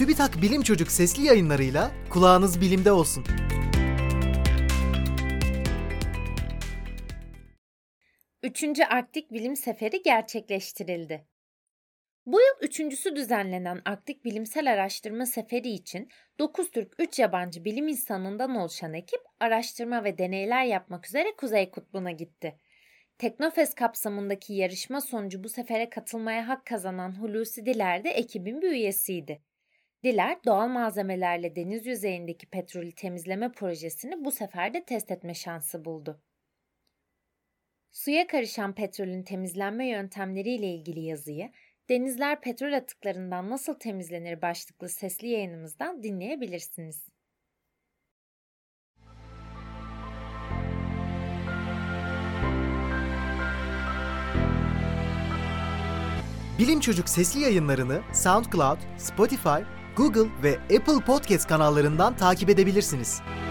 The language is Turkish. TÜBİTAK Bilim Çocuk sesli yayınlarıyla kulağınız bilimde olsun. Üçüncü Arktik Bilim Seferi gerçekleştirildi. Bu yıl üçüncüsü düzenlenen Arktik Bilimsel Araştırma Seferi için 9 Türk 3 yabancı bilim insanından oluşan ekip araştırma ve deneyler yapmak üzere Kuzey Kutbu'na gitti. Teknofest kapsamındaki yarışma sonucu bu sefere katılmaya hak kazanan Hulusi Diler de ekibin bir üyesiydi. Diler, doğal malzemelerle deniz yüzeyindeki petrolü temizleme projesini bu sefer de test etme şansı buldu. Suya karışan petrolün temizlenme yöntemleriyle ilgili yazıyı "Denizler petrol atıklarından nasıl temizlenir?" başlıklı sesli yayınımızdan dinleyebilirsiniz. Bilim Çocuk sesli yayınlarını SoundCloud, Spotify, Google ve Apple Podcast kanallarından takip edebilirsiniz.